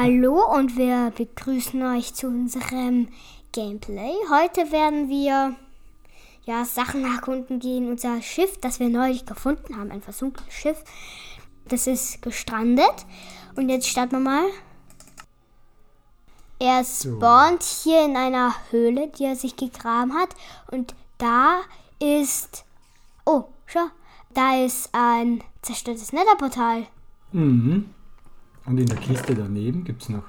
Hallo und wir begrüßen euch zu unserem Gameplay. Heute werden wir Sachen erkunden gehen. Unser Schiff, das wir neulich gefunden haben, ein versunkenes Schiff, das ist gestrandet. Und jetzt starten wir mal. Er spawnt hier in einer Höhle, die er sich gegraben hat. Und da ist... Oh, schau. Da ist ein zerstörtes Netherportal. Mhm. Und in der Kiste daneben gibt es noch...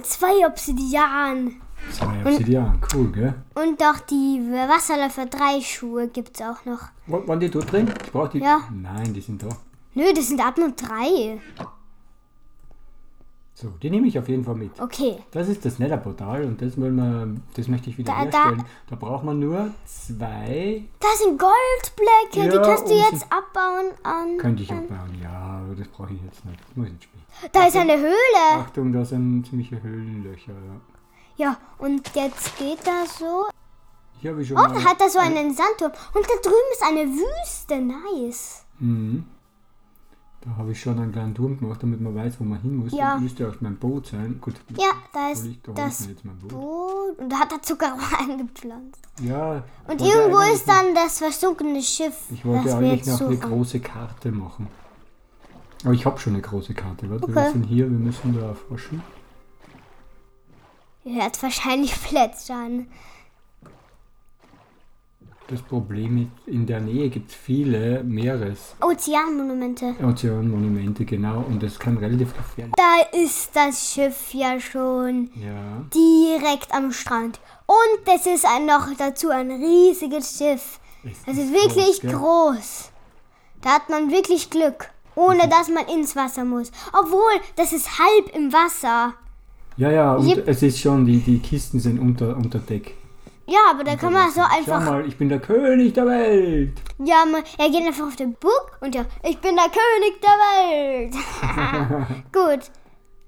2 Obsidian. 2 Obsidian, cool, gell? Und auch die Wasserläufer 3 Schuhe gibt es auch noch. Waren die dort drin? Ich brauche die... Ja. Nein, die sind da. Nö, das sind ab und 3. So, die nehme ich auf jeden Fall mit. Okay. Das ist das Netherportal und das möchte ich wieder herstellen. Da braucht man nur 2... Das sind Goldblöcke, die kannst du jetzt abbauen. Könnte ich abbauen, ja, aber das brauche ich jetzt nicht. Das muss ich nicht spielen. Da ist eine Höhle. Achtung, da sind ziemliche Höhlenlöcher. Ja, und jetzt geht da so... Hier habe ich schon mal... Oh, da hat er so einen Sandturm. Und da drüben ist eine Wüste, nice. Mhm. Da habe ich schon einen kleinen Turm gemacht, damit man weiß, wo man hin muss. Ja. Da müsste auch mein Boot sein. Gut, ja, da ist das jetzt mein Boot. Und da hat er Zuckerrohr eingepflanzt. Ja. Und irgendwo ist dann das versunkene Schiff. Ich wollte eigentlich noch eine große Karte machen. Aber ich habe schon eine große Karte. Warte, wir sind hier, wir müssen da erforschen. Ihr hört wahrscheinlich plätschern. Das Problem ist, in der Nähe gibt es viele Ozeanmonumente. Ozeanmonumente, genau. Und das kann relativ gefährlich sein. Da ist das Schiff ja schon direkt am Strand. Und es ist noch dazu ein riesiges Schiff. Es ist wirklich groß. Da hat man wirklich Glück, ohne dass man ins Wasser muss. Obwohl, das ist halb im Wasser. Ja, und es ist schon, die Kisten sind unter Deck. Ja, aber da kann man so einfach... Schau mal, ich bin der König der Welt. Ja, er geht einfach auf den Bug und ich bin der König der Welt. Gut.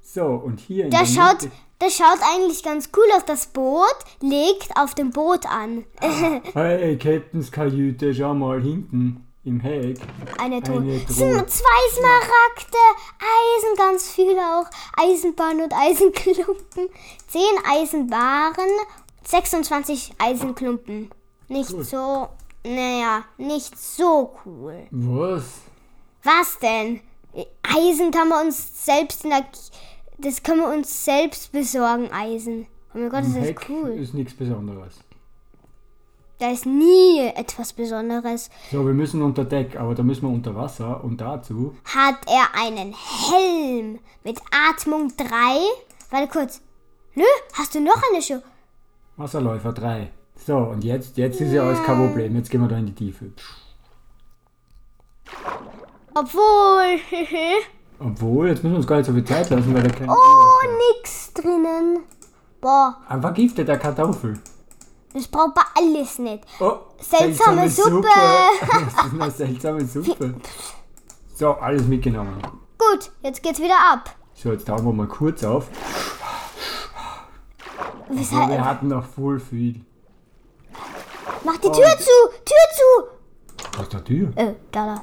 So, und hier... Das schaut eigentlich ganz cool aus. Das Boot legt auf dem Boot an. Hey, Captain's Kajüte, schau mal hinten im Heck. Eine Truhe. 2 Smaragde, Eisen, ganz viel auch. Eisenbahn und Eisenklumpen. 10 Eisenbaren. 26 Eisenklumpen. Nicht so cool. Was? Was denn? Eisen kann man uns selbst das können wir uns selbst besorgen, Eisen. Oh mein Gott, das ist cool. Ist nichts Besonderes. Da ist nie etwas Besonderes. So, wir müssen unter Deck, aber da müssen wir unter Wasser und dazu... Hat er einen Helm mit Atmung 3? Warte kurz. Nö, hast du noch eine Schuhe? Wasserläufer 3. So, und jetzt ist ja alles kein Problem. Jetzt gehen wir da in die Tiefe. Obwohl, jetzt müssen wir uns gar nicht so viel Zeit lassen, weil da kein... nix drinnen. Boah. Ein vergifteter Kartoffel. Das braucht man alles nicht. Oh, seltsame Suppe. Das ist eine seltsame Suppe. So, alles mitgenommen. Gut, jetzt geht's wieder ab. So, jetzt tauchen wir mal kurz auf. Weshalb? Wir hatten noch voll viel. Mach die Tür zu! Tür zu! Was ist eine Tür? Da.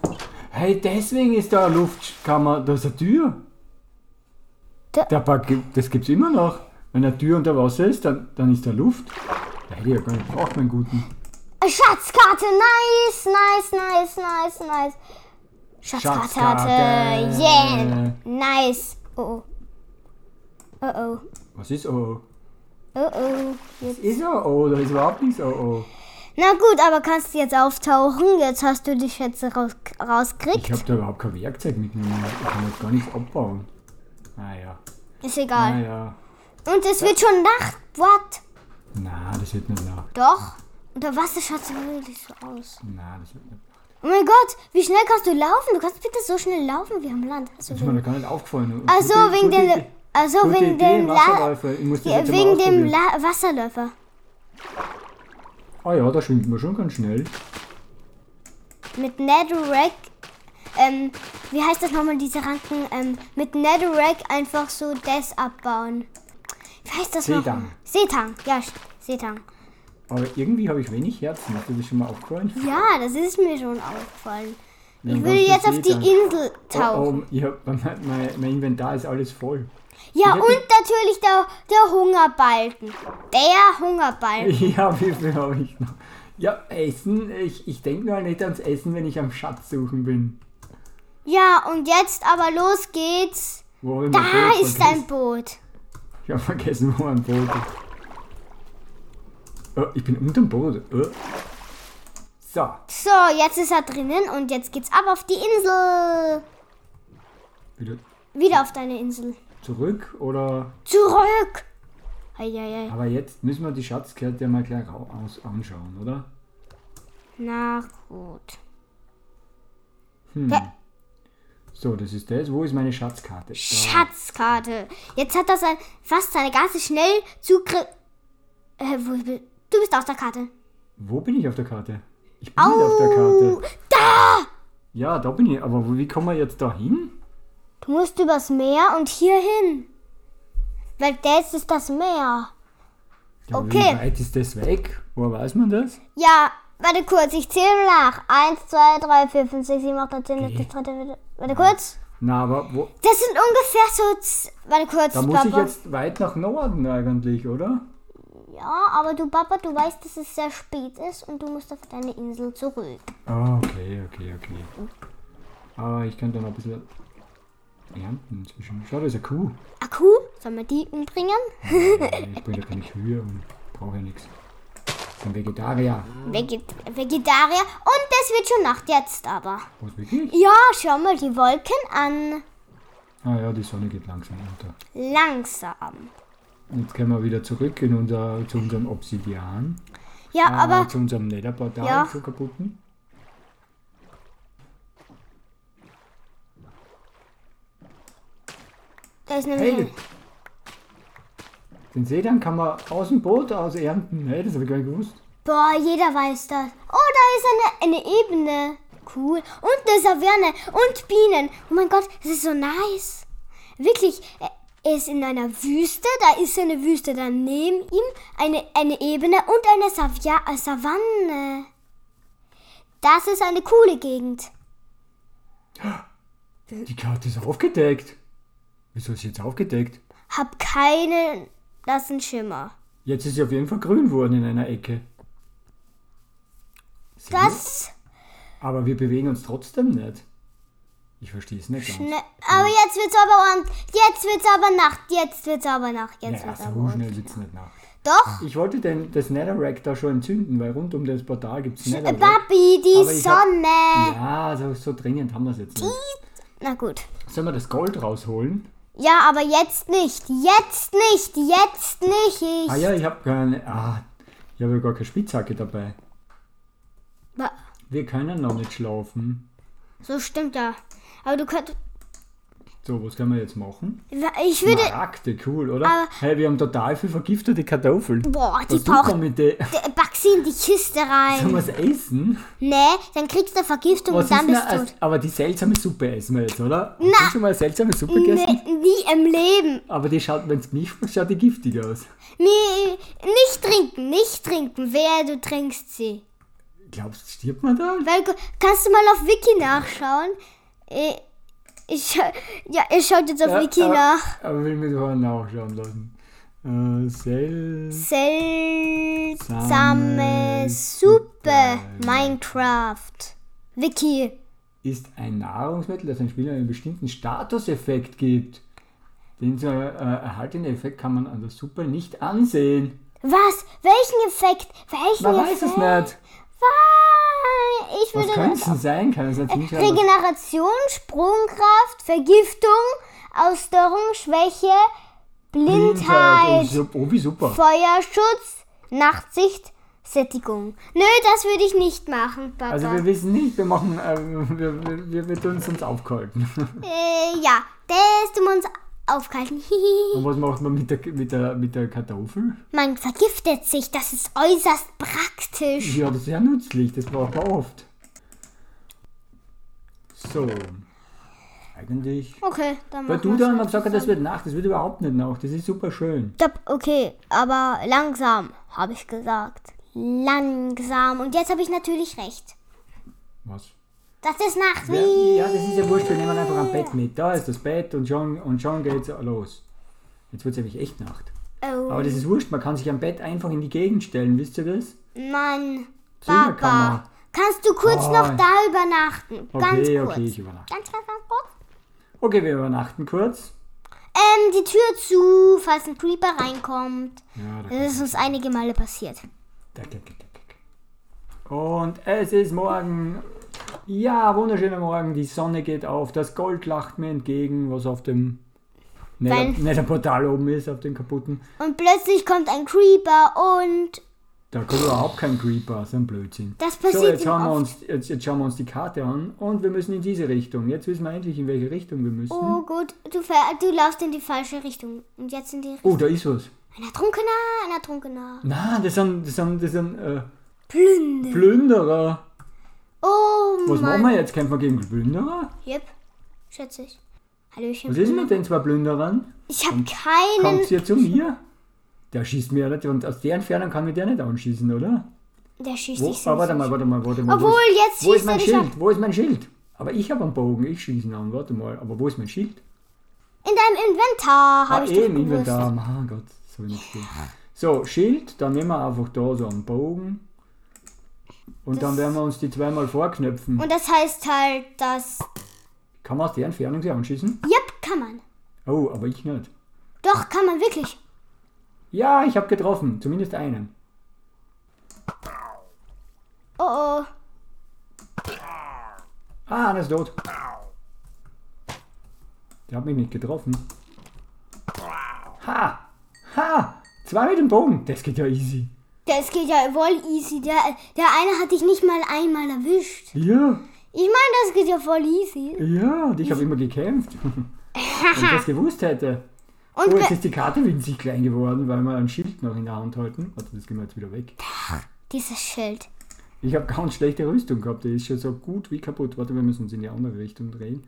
Hey, deswegen ist da eine Luftkammer. Da ist eine Tür. Das gibt's immer noch. Wenn eine Tür unter Wasser ist, dann ist da Luft. Da hätte ich ja gar nicht gebraucht, meinen Guten. Schatzkarte! Nice! Schatzkarte! Yeah! Nice! Oh. Was ist oh? Jetzt ist da ist überhaupt nichts oh. Na gut, aber kannst du jetzt auftauchen? Jetzt hast du die Schätze rausgekriegt. Ich habe da überhaupt kein Werkzeug mitgenommen. Ich kann jetzt gar nichts abbauen. Naja. Ist egal. Naja. Und es wird schon Nacht. What? Na, das wird nicht Nacht. Doch. Unter Wasser schaut es wirklich so aus. Na, das wird nicht Nacht. Oh mein Gott, wie schnell kannst du laufen? Du kannst bitte so schnell laufen wie am Land. Das ist mir noch gar nicht aufgefallen. Ach so, wegen den... Also gute wegen Idee, dem Wasserläufer. Wegen dem Wasserläufer. Ah ja, da schwimmt man schon ganz schnell. Mit Netherrack, wie heißt das nochmal, diese Ranken? Mit Netherrack einfach so das abbauen. Wie heißt das noch? Seetang. Ja, Seetang. Aber irgendwie habe ich wenig Herzen. Hast du das schon mal aufgefallen? Ja, das ist mir schon aufgefallen. Ich will jetzt auf die Insel tauchen. Mein Inventar ist alles voll. Ja, und natürlich der Hungerbalken. Der Hungerbalken. Ja, wie viel habe ich noch? Ja, Essen. Ich denke nur nicht ans Essen, wenn ich am Schatz suchen bin. Ja, und jetzt aber los geht's. Da ist ein Boot. Ich habe vergessen, wo mein Boot ist. Oh, ich bin unter dem Boot. Oh. So, jetzt ist er drinnen und jetzt geht's ab auf die Insel. Wieder auf deine Insel. Zurück oder? Zurück! Eieiei. Aber jetzt müssen wir die Schatzkarte mal gleich anschauen, oder? Na gut. So, das ist das. Wo ist meine Schatzkarte? Schatzkarte! Jetzt hat er fast seine ganze Schnellzugriff. Du bist auf der Karte. Wo bin ich auf der Karte? Ich bin nicht auf der Karte. Da! Ja, da bin ich. Aber wie kommen wir jetzt da hin? Du musst übers Meer und hier hin. Weil das ist das Meer. Ja, okay. Wie weit ist das weg? Woher weiß man das? Ja, warte kurz. Ich zähle nach. 1, 2, 3, 4, 5, 6, 7, 8, 9, 10, 11, 12, 13. Warte kurz. Na, aber wo? Das sind ungefähr so... Warte kurz, da muss ich jetzt weit nach Norden eigentlich, oder? Ja, aber du, Papa, du weißt, dass es sehr spät ist und du musst auf deine Insel zurück. Ah, okay. Aber ich könnte noch ein bisschen ernten inzwischen. Schau, da ist eine Kuh. Eine Kuh? Sollen wir die umbringen? Nein, ich bringe ja keine Kühe und brauche ja nichts. Ich bin Vegetarier. Vegetarier? Und es wird schon Nacht jetzt aber. Was, wirklich? Ja, schau mal die Wolken an. Ah ja, die Sonne geht langsam runter. Langsam. Jetzt können wir wieder zurück zu unserem Obsidian. Ja, aber... Zu unserem Netherportal, ja. Zu kaputten. Da ist nämlich... Hey, den Seedern kann man aus dem Boot aus ernten. Hey, das habe ich gar nicht gewusst. Boah, jeder weiß das. Oh, da ist eine Ebene. Cool. Und eine Saverne und Bienen. Oh mein Gott, das ist so nice. Wirklich... Er ist in einer Wüste, da ist eine Wüste, daneben ihm eine Ebene und eine Savanne. Das ist eine coole Gegend. Die Karte ist aufgedeckt. Wieso ist sie jetzt aufgedeckt? Hab keinen blassen Schimmer. Jetzt ist sie auf jeden Fall grün worden in einer Ecke. Sehen das? Wir? Aber wir bewegen uns trotzdem nicht. Ich verstehe es nicht ganz. Aber jetzt wird's aber Nacht. So schnell wird's nicht Nacht. Doch. Ich wollte das Netherrack da schon entzünden, weil rund um das Portal gibt's Netherrack. Papi, die Sonne. So dringend haben wir es jetzt nicht. Na gut. Sollen wir das Gold rausholen? Ja, aber jetzt nicht. Jetzt nicht. Ich habe gar keine Spitzhacke dabei. Wir können noch nicht schlafen. So, stimmt ja. Aber du könntest... So, was können wir jetzt machen? Ich würde... Smaragde, cool, oder? Hey, wir haben total viel vergiftete Kartoffeln. Boah, die brauchen... Pack sie in die Kiste rein. Sollen wir es essen? Nee, dann kriegst du Vergiftung und dann bist du tot. Aber die seltsame Suppe essen wir jetzt, oder? Na, hast du schon mal eine seltsame Suppe gegessen? Nee, nie im Leben. Aber die schaut, wenn es mich schaut die giftig aus. Nee, nicht trinken. Wehe, du trinkst sie. Glaubst du, stirbt man da? Kannst du mal auf Wiki nachschauen? Ihr schaut jetzt auf Wiki nach. Aber will mir doch nachschauen lassen. Seltsame Suppe Minecraft. Wiki. Ist ein Nahrungsmittel, das einem Spieler einen bestimmten Statuseffekt gibt. Den erhaltenen Effekt kann man an der Suppe nicht ansehen. Was? Welchen Effekt? Man weiß es nicht. Was kann es denn sein? Regeneration, Sprungkraft, Vergiftung, Ausdauerung, Schwäche, Blindheit, Feuerschutz, Nachtsicht, Sättigung. Nö, das würde ich nicht machen, Papa. Also wir wissen nicht, wir tun es uns aufkalten. Ja, das tun wir uns aufkalten. Und was macht man mit der Kartoffel? Man vergiftet sich, das ist äußerst praktisch. Ja, das ist ja nützlich, das braucht man oft. So, eigentlich... Okay, dann machen wir es. Weil du dann am Socker, das wird Nacht, das wird überhaupt nicht Nacht, das ist super schön. Okay, aber langsam, habe ich gesagt. Langsam. Und jetzt habe ich natürlich recht. Was? Das ist nach Wien. Ja, das ist ja wurscht, wir nehmen einfach am Bett mit. Da ist das Bett und schon geht's los. Jetzt wird es nämlich echt Nacht. Oh. Aber das ist wurscht, man kann sich am Bett einfach in die Gegend stellen, wisst ihr das? Mann, Papa, kannst du kurz noch da übernachten? Ganz kurz. Okay, ich übernachte. Ganz kurz? Okay, wir übernachten kurz. Die Tür zu, falls ein Creeper reinkommt. Ja, das ist uns einige Male passiert. Und es ist morgen. Ja, wunderschöner Morgen. Die Sonne geht auf. Das Gold lacht mir entgegen, was auf dem Netherportal oben ist, auf dem kaputten. Und plötzlich kommt ein Creeper und... Da kommt überhaupt kein Creeper, so ein Blödsinn. Das passiert so, jetzt schauen wir uns die Karte an und wir müssen in diese Richtung. Jetzt wissen wir endlich, in welche Richtung wir müssen. Oh gut, du laufst in die falsche Richtung. Und jetzt in die Richtung. Oh, da ist was. Ein Ertrunkener. Nein, das sind Plünderer. Oh Mann. Was machen wir jetzt? Kämpfen wir gegen Plünderer? Yep, schätze ich. Hallöchen. Was ist mit den zwei Plünderern? Ich habe keinen... Kommst du hier zu mir? Der schießt mir nicht, und aus der Entfernung kann mir der nicht anschießen, oder? Der schießt dich so. Warte mal. Obwohl, jetzt schießt er dich an. Wo ist mein Schild? Aber ich habe einen Bogen, ich schieße ihn an, warte mal. Aber wo ist mein Schild? In deinem Inventar habe ich den. Im Inventar, mein Gott, das habe ich nicht gesehen. So, Schild, dann nehmen wir einfach da so einen Bogen. Und das dann werden wir uns die zweimal vorknöpfen. Und das heißt halt, dass... Kann man aus der Entfernung sie anschießen? Yep, kann man. Oh, aber ich nicht. Doch, kann man wirklich. Ja, ich habe getroffen. Zumindest einen. Oh. Ah, der ist tot. Der hat mich nicht getroffen. Ha! Ha! 2 mit dem Bogen. Das geht ja easy. Das geht ja voll easy. Der eine hat dich nicht mal einmal erwischt. Ja. Ich meine, das geht ja voll easy. Ja, und ich habe immer gekämpft. Wenn ich das gewusst hätte. Und jetzt ist die Karte winzig klein geworden, weil wir ein Schild noch in der Hand halten. Warte, das gehen wir jetzt wieder weg. Dieses Schild. Ich habe ganz schlechte Rüstung gehabt, die ist schon so gut wie kaputt. Warte, wir müssen uns in die andere Richtung drehen.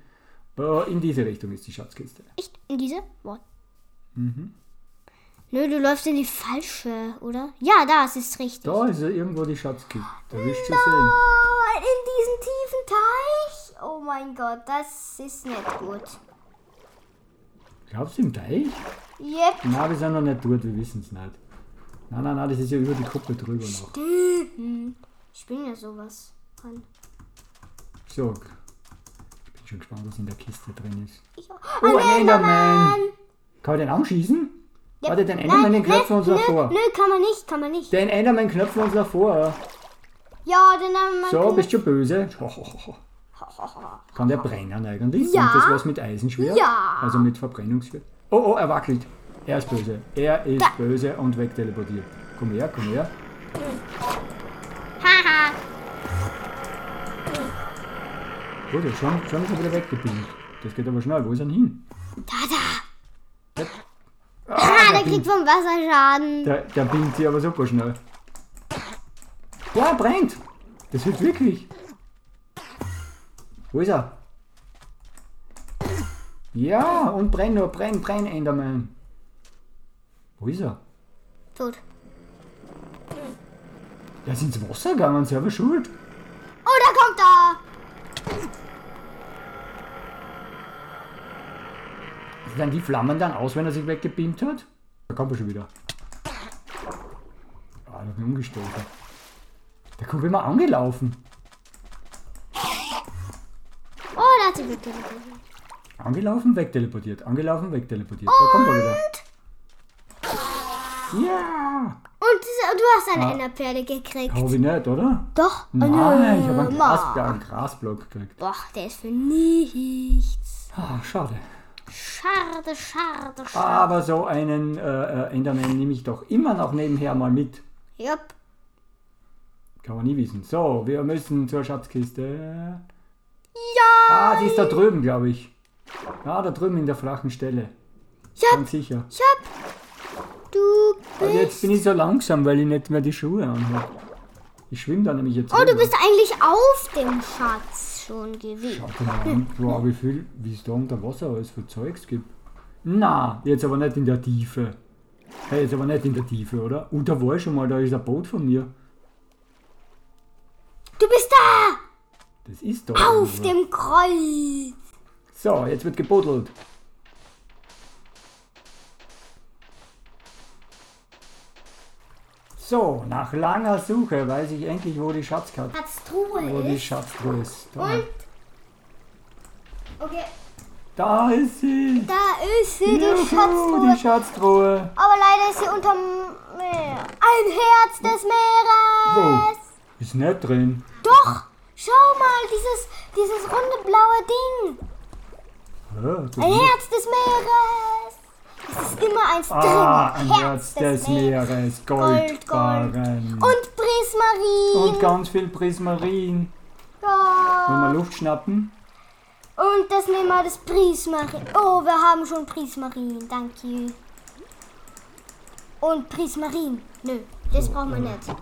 In diese Richtung ist die Schatzkiste. Echt? In diese? What? Mhm. Nö, du läufst in die falsche, oder? Ja, das ist richtig. Da ist ja irgendwo die Schatzkiste. Da wirst du sehen. Oh, in diesem tiefen Teich? Oh mein Gott, das ist nicht gut. Glaubst du im Teich? Yep. Nein, wir sind noch nicht dort, wir wissen es nicht. Nein, das ist ja über die Kuppe drüber noch. Stimmt. Ich bin ja sowas an. So. Ich bin schon gespannt, was in der Kiste drin ist. Ich auch. Oh, ein Enderman! Kann man den anschießen? Yep. Warte, den Enderman, den knöpfen wir uns noch vor. Nö, kann man nicht. Den Enderman knöpfen wir uns noch vor. Ja, den Enderman. So, bist du böse? Kann der brennen eigentlich? Ja. Und das war's mit Eisenschwert? Ja. Also mit Verbrennungsschwert. Oh, er wackelt. Er ist böse. Er ist böse und wegteleportiert. Komm her. Haha. Gut, schon ist er wieder weggebildet. Das geht aber schnell. Wo ist er denn hin? Da. Der kriegt vom Wasser Schaden. Der bindet sich aber super schnell. Ja, brennt. Das wird wirklich. Wo ist er? Ja, und brenn, Enderman. Wo ist er? Tot. Der ist ins Wasser gegangen, selber schuld. Oh, da kommt er! Werden die Flammen dann aus, wenn er sich weggebeamt hat? Da kommt er schon wieder. Ah, da bin ich umgestoßen. Der kommt immer angelaufen. Angelaufen, wegteleportiert. Und? Da kommt er wieder. Ja! Und du hast eine Enderperle gekriegt. Hab ich nicht, oder? Doch. Nein, ich habe einen Grasblock gekriegt. Boah, der ist für nichts. Ah, schade. Aber so einen Enderman nehme ich doch immer noch nebenher mal mit. Jupp. Kann man nie wissen. So, wir müssen zur Schatzkiste... Ja! Ah, die ist da drüben, glaube ich. Ja, da drüben in der flachen Stelle. Ja. Ganz sicher. Ja. Du bist... Also jetzt bin ich so langsam, weil ich nicht mehr die Schuhe anhabe. Ich schwimme da nämlich jetzt. Oh, rüber. Du bist eigentlich auf dem Schatz schon gewesen. Schau mal an, wow, wie es da unter Wasser alles für Zeugs gibt. Na, jetzt aber nicht in der Tiefe. Hey, oder? Oh, da war ich schon mal, da ist ein Boot von mir. Du bist da! Das Das ist doch. Auf irgendwo. Dem Kreuz! So, jetzt wird gebuddelt. So, nach langer Suche weiß ich endlich, wo die Schatzkarte ist. Da. Und? Okay. Da ist sie! Da ist sie, die Schatztruhe. Die Schatztruhe! Aber leider ist sie unterm Meer. Ein Herz des Meeres! Wo? Ist nicht drin. Doch! Schau mal, dieses runde blaue Ding! Ja, ein Herz des Meeres! Es ist immer eins drin. Ein Herz des Meeres. Goldbarren. Und Prismarin. Und ganz viel Prismarin. Ja. Wollen wir Luft schnappen? Und das nehmen wir, das Prismarin. Oh, wir haben schon Prismarin. Danke. Und Prismarin. Nö, das so, brauchen wir nicht. So,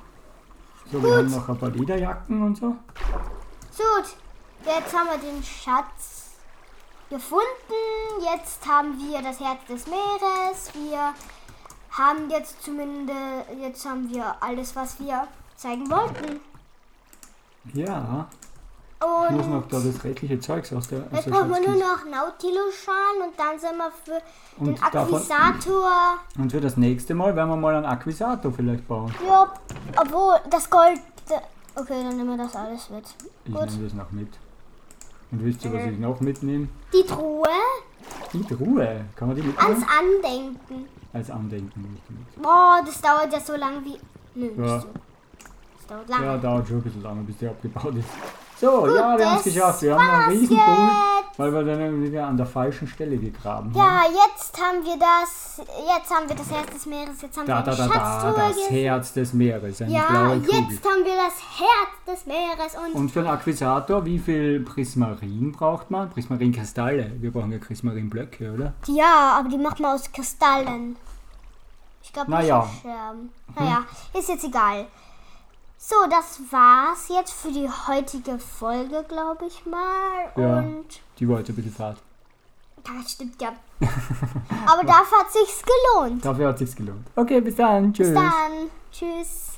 gut. Wir haben noch ein paar Lederjacken und so. Gut. Jetzt haben wir den Schatz gefunden. Jetzt haben wir das Herz des Meeres. Wir haben jetzt haben wir alles, was wir zeigen wollten. Ja. Und muss noch da das rechtliche Zeugs aus der Jetzt brauchen wir nur noch Nautilus-Schalen und dann sind wir für den Akquisator. Und für das nächste Mal werden wir mal einen Akquisator vielleicht bauen. Ja, obwohl das Gold... Okay, dann nehmen wir das alles mit. Ich nehme das noch mit. Und wisst ihr, was ich noch mitnehme? Die Truhe. Die Truhe? Kann man die mitnehmen? Als Andenken. Als Andenken. Boah, das dauert ja so lange wie... Nö, ja. Nicht so. Das dauert lange. Ja, dauert schon ein bisschen lange, bis die abgebaut ist. So, gut, ja, wir haben es geschafft. Wir haben einen riesen Bogen, weil wir dann wieder an der falschen Stelle gegraben haben. Ja, jetzt haben wir das Herz des Meeres. Jetzt haben wir die Schatztruhe. Das Herz des Meeres. Ja, jetzt haben wir das Herz des Meeres. Und für einen Akquisator, wie viel Prismarin braucht man? Prismarin-Kristalle. Wir brauchen ja Prismarin-Blöcke, oder? Ja, aber die macht man aus Kristallen. Ich glaube, Scherben. Naja, ist jetzt egal. So, das war's jetzt für die heutige Folge, glaube ich mal. Ja, und die war heute ein bisschen fad. Das stimmt, ja. Aber dafür hat sich's gelohnt. Okay, bis dann. Tschüss. Bis dann. Tschüss.